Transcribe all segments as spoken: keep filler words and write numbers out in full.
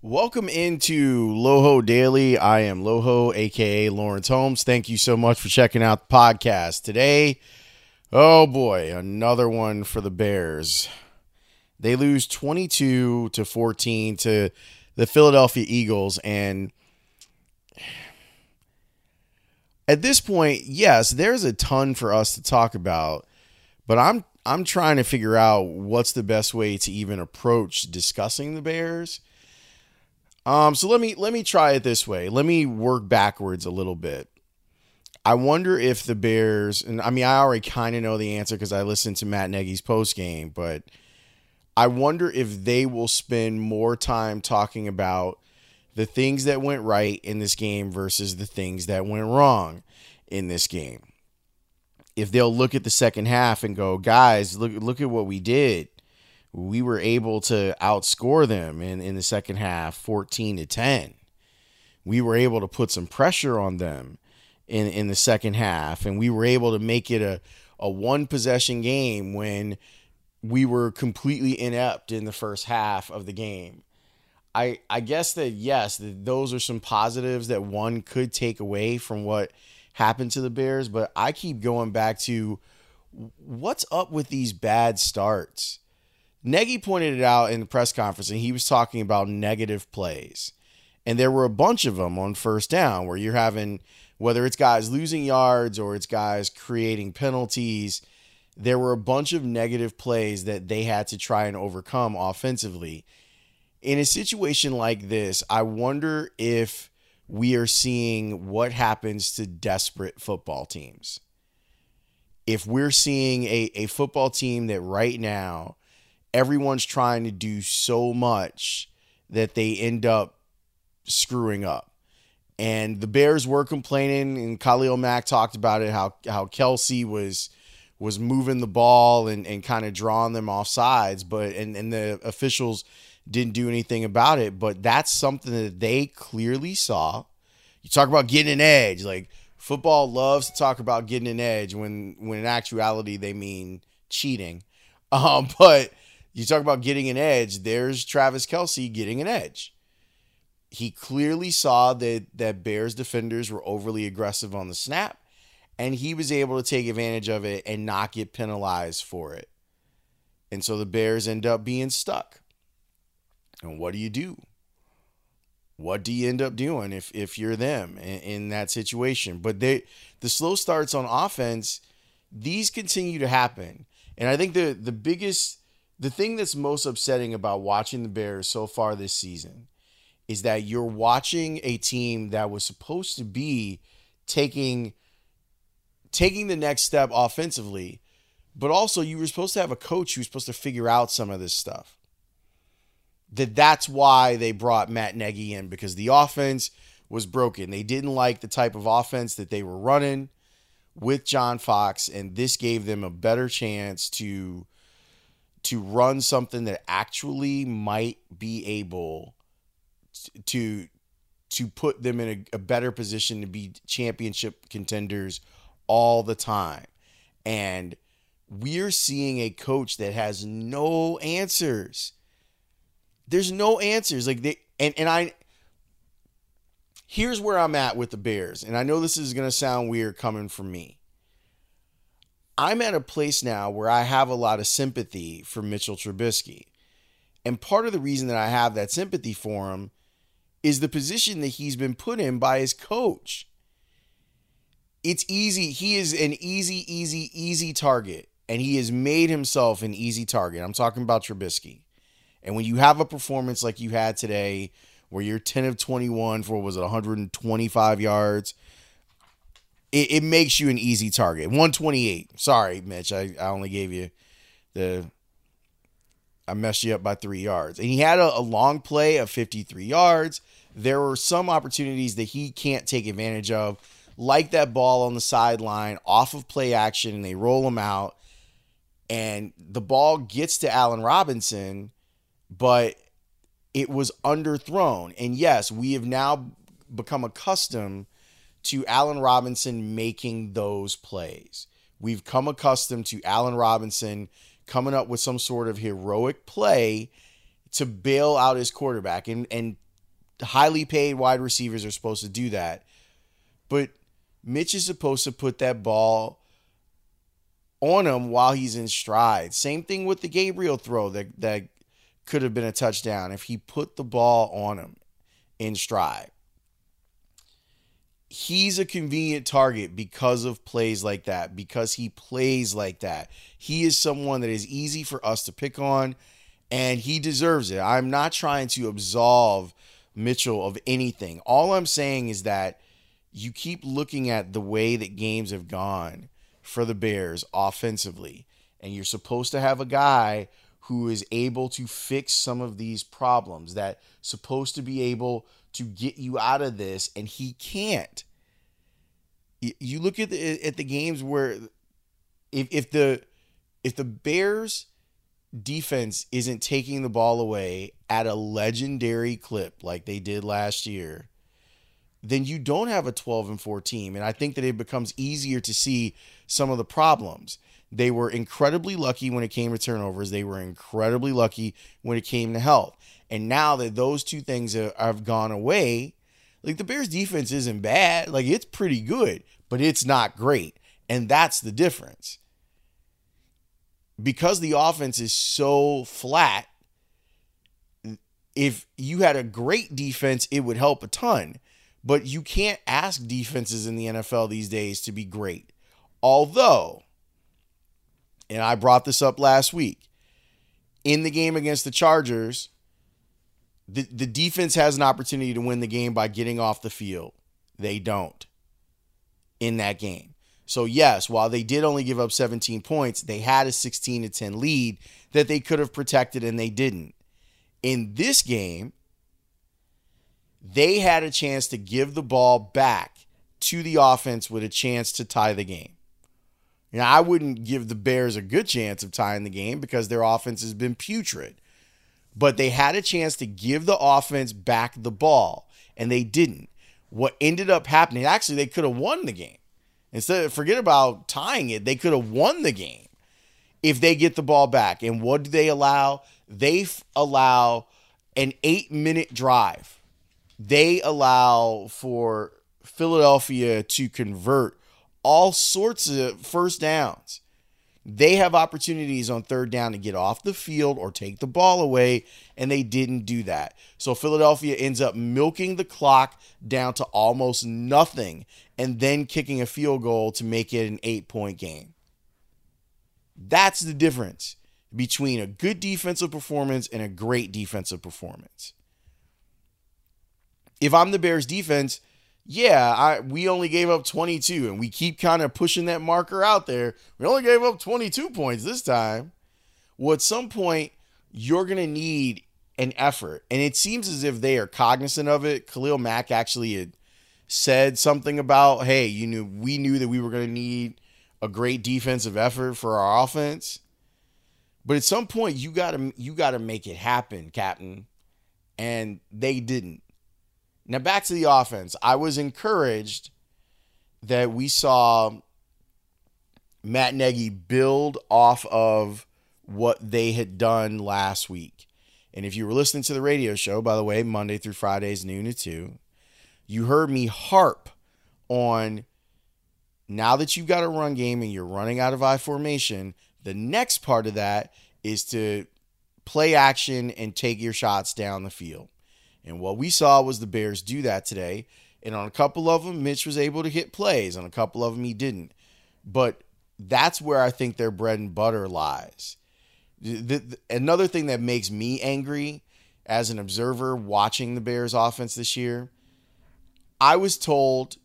Welcome into Loho Daily. I am Loho, a k a. Lawrence Holmes. Thank you so much for checking out the podcast today. Oh boy, another one for the Bears. They lose twenty-two to fourteen to the Philadelphia Eagles. And at this point, yes, there's a ton for us to talk about, but I'm I'm trying to figure out what's the best way to even approach discussing the Bears. Um, so let me let me try it this way. Let me work backwards a little bit. I wonder if the Bears, and I mean, I already kind of know the answer because I listened to Matt Nagy's postgame, but I wonder if they will spend more time talking about the things that went right in this game versus the things that went wrong in this game. If they'll look at the second half and go, guys, look look at what we did. We were able to outscore them in, in the second half, fourteen to ten. We were able to put some pressure on them in, in the second half. And we were able to make it a, a one possession game when we were completely inept in the first half of the game. I, I guess that, yes, that those are some positives that one could take away from what happened to the Bears. But I keep going back to what's up with these bad starts. Nagy pointed it out in the press conference, and he was talking about negative plays. And there were a bunch of them on first down where you're having, whether it's guys losing yards or it's guys creating penalties, there were a bunch of negative plays that they had to try and overcome offensively. In a situation like this, I wonder if we are seeing what happens to desperate football teams. If we're seeing a, a football team that right now, everyone's trying to do so much that they end up screwing up. And the Bears were complaining, and Khalil Mack talked about it, how how Kelsey was was moving the ball and, and kind of drawing them off sides, but and, and the officials didn't do anything about it. But that's something that they clearly saw. You talk about getting an edge. Like, football loves to talk about getting an edge when when in actuality they mean cheating. Um, but you talk about getting an edge, there's Travis Kelsey getting an edge. He clearly saw that, that Bears defenders were overly aggressive on the snap, and he was able to take advantage of it and not get penalized for it. And so the Bears end up being stuck. And what do you do? What do you end up doing if, if you're them in, in that situation? But they, the slow starts on offense, these continue to happen. And I think the the biggest... The thing that's most upsetting about watching the Bears so far this season is that you're watching a team that was supposed to be taking, taking the next step offensively, but also you were supposed to have a coach who was supposed to figure out some of this stuff. That that's why they brought Matt Nagy in, because the offense was broken. They didn't like the type of offense that they were running with John Fox, and this gave them a better chance to... to run something that actually might be able to to put them in a, a better position to be championship contenders all the time. And we're seeing a coach that has no answers. There's no answers. Like they and, and I here's where I'm at with the Bears. And I know this is gonna sound weird coming from me. I'm at a place now where I have a lot of sympathy for Mitchell Trubisky. And part of the reason that I have that sympathy for him is the position that he's been put in by his coach. It's easy. He is an easy, easy, easy target. And he has made himself an easy target. I'm talking about Trubisky. And when you have a performance like you had today, where you're ten of twenty-one for, what was it, one hundred twenty-five yards. It, it makes you an easy target. one twenty-eight. Sorry, Mitch. I, I only gave you the... I messed you up by three yards. And he had a, a long play of fifty-three yards. There were some opportunities that he can't take advantage of, like that ball on the sideline off of play action, and they roll him out. And the ball gets to Allen Robinson, but it was underthrown. And yes, we have now become accustomed to Allen Robinson making those plays. We've come accustomed to Allen Robinson coming up with some sort of heroic play to bail out his quarterback. And, and highly paid wide receivers are supposed to do that. But Mitch is supposed to put that ball on him while he's in stride. Same thing with the Gabriel throw that, that could have been a touchdown if he put the ball on him in stride. He's a convenient target because of plays like that, because he plays like that. He is someone that is easy for us to pick on, and he deserves it. I'm not trying to absolve Mitchell of anything. All I'm saying is that you keep looking at the way that games have gone for the Bears offensively, and you're supposed to have a guy who is able to fix some of these problems, that's supposed to be able to get you out of this, and he can't. You look at the at the games where if if the if the Bears defense isn't taking the ball away at a legendary clip like they did last year, then you don't have a twelve and four team. And I think that it becomes easier to see some of the problems. They were incredibly lucky when it came to turnovers. They were incredibly lucky when it came to health. And now that those two things have gone away, like, the Bears defense isn't bad. Like, it's pretty good, but it's not great. And that's the difference. Because the offense is so flat, if you had a great defense, it would help a ton. But you can't ask defenses in the N F L these days to be great. Although, and I brought this up last week, in the game against the Chargers, the, the defense has an opportunity to win the game by getting off the field. They don't in that game. So yes, while they did only give up seventeen points, they had a sixteen to ten lead that they could have protected, and they didn't. In this game, they had a chance to give the ball back to the offense with a chance to tie the game. Now, I wouldn't give the Bears a good chance of tying the game because their offense has been putrid. But they had a chance to give the offense back the ball, and they didn't. What ended up happening, actually, they could have won the game. Instead of, forget about tying it, they could have won the game if they get the ball back. And what do they allow? They f- allow an eight-minute drive. They allow for Philadelphia to convert all sorts of first downs. They have opportunities on third down to get off the field or take the ball away, and they didn't do that. So Philadelphia ends up milking the clock down to almost nothing and then kicking a field goal to make it an eight-point game. That's the difference between a good defensive performance and a great defensive performance. If I'm the Bears defense, yeah, I, we only gave up twenty-two, and we keep kind of pushing that marker out there. We only gave up twenty-two points this time. Well, at some point, you're going to need an effort, and it seems as if they are cognizant of it. Khalil Mack actually had said something about, hey, you knew we knew that we were going to need a great defensive effort for our offense. But at some point, you got to you got to make it happen, Captain, and they didn't. Now, back to the offense. I was encouraged that we saw Matt Nagy build off of what they had done last week. And if you were listening to the radio show, by the way, Monday through Fridays, noon to two, you heard me harp on, now that you've got a run game and you're running out of I formation, the next part of that is to play action and take your shots down the field. And what we saw was the Bears do that today. And on a couple of them, Mitch was able to hit plays. On a couple of them, he didn't. But that's where I think their bread and butter lies. The, the, another thing that makes me angry as an observer watching the Bears offense this year, I was told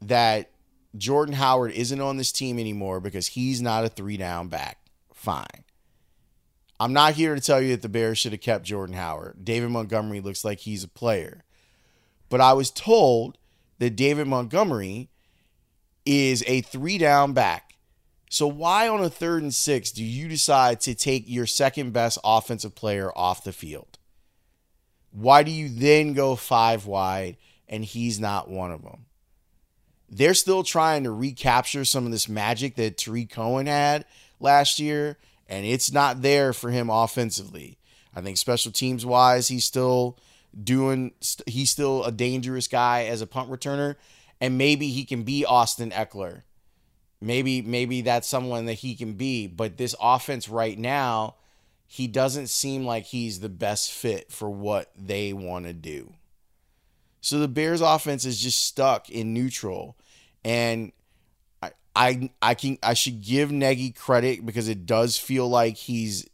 that Jordan Howard isn't on this team anymore because he's not a three-down back. Fine. I'm not here to tell you that the Bears should have kept Jordan Howard. David Montgomery looks like he's a player. But I was told that David Montgomery is a three-down back. So why on a third and six do you decide to take your second-best offensive player off the field? Why do you then go five wide and he's not one of them? They're still trying to recapture some of this magic that Tariq Cohen had last year, and it's not there for him offensively. I think special teams wise, he's still doing, he's still a dangerous guy as a punt returner, and maybe he can be Austin Eckler. Maybe, maybe that's someone that he can be, but this offense right now, he doesn't seem like he's the best fit for what they want to do. So the Bears offense is just stuck in neutral, and I, I, I can, I should give Nagy credit because it does feel like he's,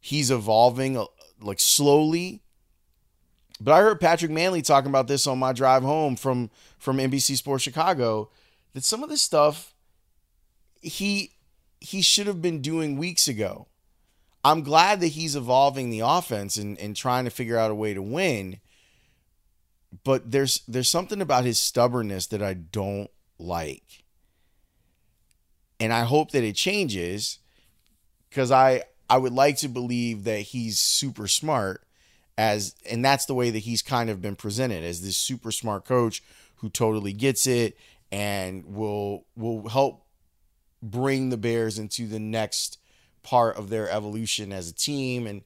he's evolving like slowly. But I heard Patrick Manley talking about this on my drive home from, from N B C Sports Chicago, that some of this stuff he, he should have been doing weeks ago. I'm glad that he's evolving the offense and, and trying to figure out a way to win. But there's there's something about his stubbornness that I don't like. And I hope that it changes, because I, I would like to believe that he's super smart, as and that's the way that he's kind of been presented, as this super smart coach who totally gets it and will will help bring the Bears into the next part of their evolution as a team. And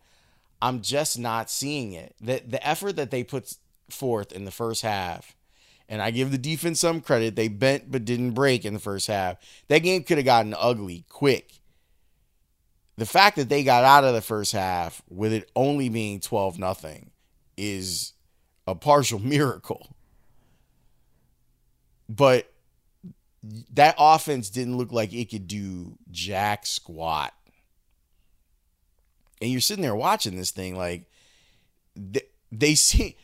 I'm just not seeing it. The, the effort that they put forth in the first half, and I give the defense some credit, they bent but didn't break in the first half. That game could have gotten ugly quick. The fact that they got out of the first half with it only being twelve nothing is a partial miracle. But that offense didn't look like it could do jack squat. And you're sitting there watching this thing like they, they see.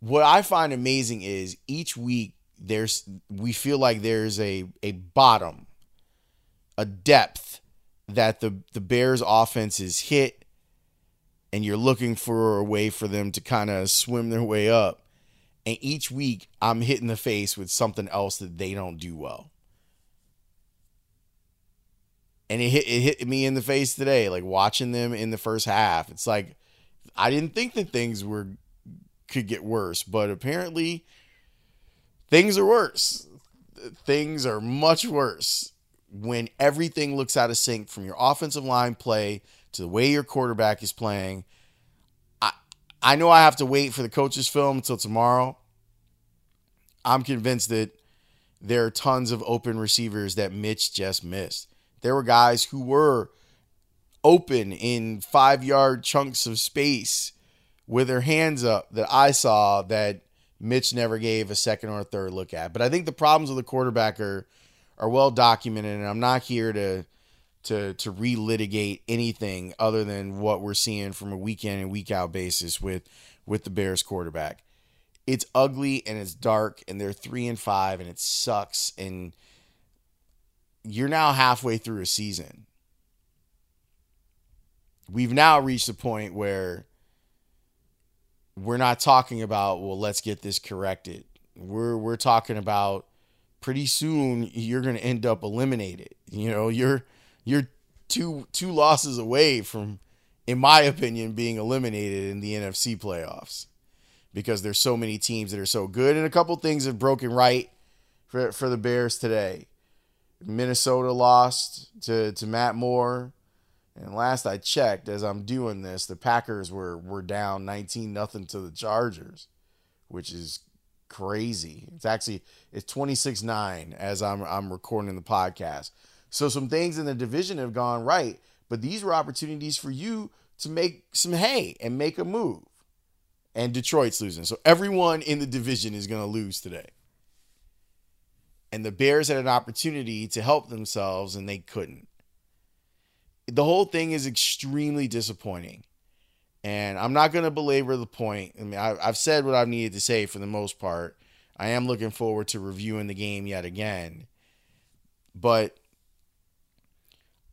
What I find amazing is each week there's we feel like there's a a bottom, a depth that the, the Bears offense is hit, and you're looking for a way for them to kind of swim their way up. And each week I'm hit in the face with something else that they don't do well. And it hit, it hit me in the face today, like watching them in the first half. It's like I didn't think that things were could get worse, but apparently things are worse. Things are much worse when everything looks out of sync, from your offensive line play to the way your quarterback is playing. I I know I have to wait for the coach's film until tomorrow. I'm convinced that there are tons of open receivers that Mitch just missed. There were guys who were open in five-yard chunks of space with their hands up that I saw that Mitch never gave a second or a third look at. But I think the problems with the quarterback are, are well documented, and I'm not here to to to relitigate anything other than what we're seeing from a week in and week out basis with with the Bears quarterback. It's ugly and it's dark, and they're three and five, and it sucks. And you're now halfway through a season. We've now reached a point where we're not talking about, well, let's get this corrected. We're we're talking about pretty soon you're going to end up eliminated. You know, you're you're two two losses away from, in my opinion, being eliminated in the N F C playoffs, because there's so many teams that are so good. And a couple things have broken right for for the Bears today. Minnesota lost to to Matt Moore. And last I checked, as I'm doing this, the Packers were were down nineteen nothing to the Chargers, which is crazy. It's actually it's twenty-six nine as I'm I'm recording the podcast. So some things in the division have gone right, but these were opportunities for you to make some hay and make a move. And Detroit's losing. So everyone in the division is going to lose today. And the Bears had an opportunity to help themselves, and they couldn't. The whole thing is extremely disappointing. And I'm not going to belabor the point. I mean, I, I've said what I've needed to say for the most part. I am looking forward to reviewing the game yet again. But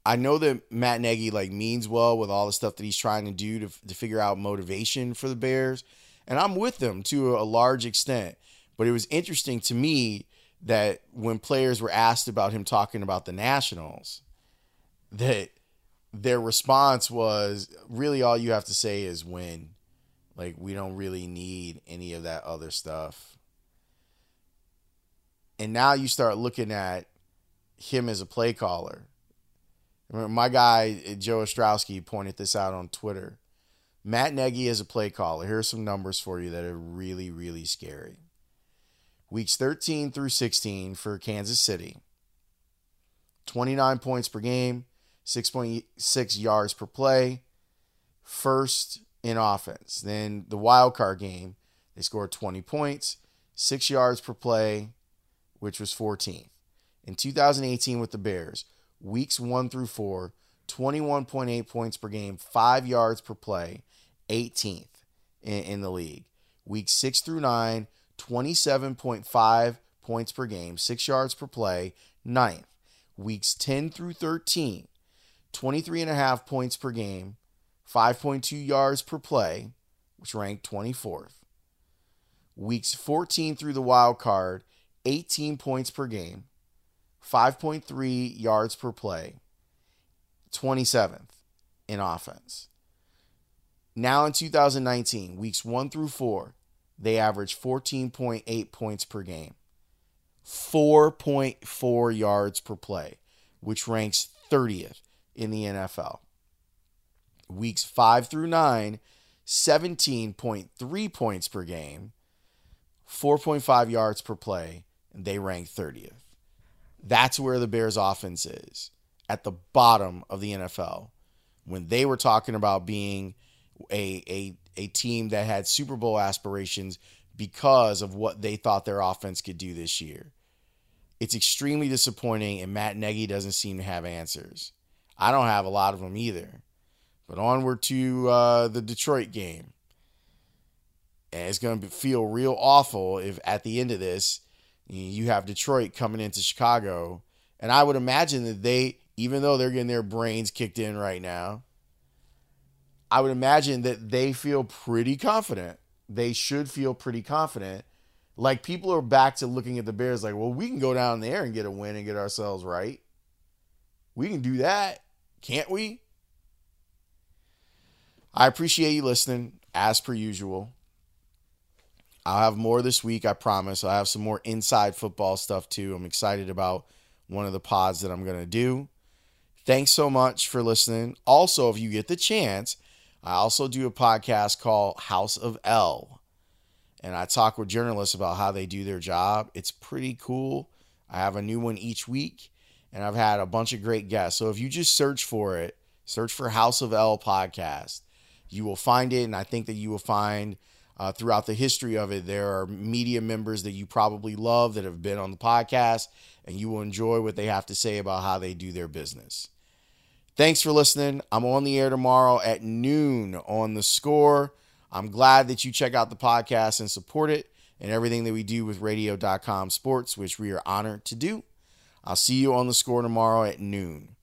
I know that Matt Nagy like means well with all the stuff that he's trying to do to, to figure out motivation for the Bears. And I'm with them to a large extent. But it was interesting to me that when players were asked about him talking about the Nationals, that their response was, really all you have to say is win. Like, we don't really need any of that other stuff. And now you start looking at him as a play caller. My guy, Joe Ostrowski, pointed this out on Twitter. Matt Nagy is a play caller. Here are some numbers for you that are really, really scary. Weeks thirteen through sixteen for Kansas City. twenty-nine points per game. six point six yards per play, first in offense. Then the wild card game, they scored twenty points, six yards per play, which was fourteenth. In two thousand eighteen with the Bears, weeks one through four, twenty-one point eight points per game, five yards per play, eighteenth in, in the league. Weeks six through nine, twenty-seven point five points per game, six yards per play, ninth. Weeks ten through thirteen. twenty-three point five points per game, five point two yards per play, which ranked twenty-fourth. Weeks fourteen through the wild card, eighteen points per game, five point three yards per play, twenty-seventh in offense. Now in two thousand nineteen, weeks one through four, they averaged fourteen point eight points per game, four point four yards per play, which ranks thirtieth. In the N F L. Weeks five through nine, seventeen point three points per game, four point five yards per play, and they rank thirtieth. That's where the Bears offense is, at the bottom of the N F L. When they were talking about being a, a, a team that had Super Bowl aspirations because of what they thought their offense could do this year. It's extremely disappointing, and Matt Nagy doesn't seem to have answers. I don't have a lot of them either. But onward to uh, the Detroit game. And it's going to feel real awful if at the end of this, you have Detroit coming into Chicago. And I would imagine that they, even though they're getting their brains kicked in right now, I would imagine that they feel pretty confident. They should feel pretty confident. Like, people are back to looking at the Bears like, well, we can go down there and get a win and get ourselves right. We can do that, can't we? I appreciate you listening, as per usual. I'll have more this week, I promise. I'll have some more inside football stuff, too. I'm excited about one of the pods that I'm going to do. Thanks so much for listening. Also, if you get the chance, I also do a podcast called House of L. And I talk with journalists about how they do their job. It's pretty cool. I have a new one each week. And I've had a bunch of great guests. So if you just search for it, search for House of L podcast, you will find it. And I think that you will find uh, throughout the history of it, there are media members that you probably love that have been on the podcast, and you will enjoy what they have to say about how they do their business. Thanks for listening. I'm on the air tomorrow at noon on The Score. I'm glad that you check out the podcast and support it and everything that we do with radio dot com Sports, which we are honored to do. I'll see you on The Score tomorrow at noon.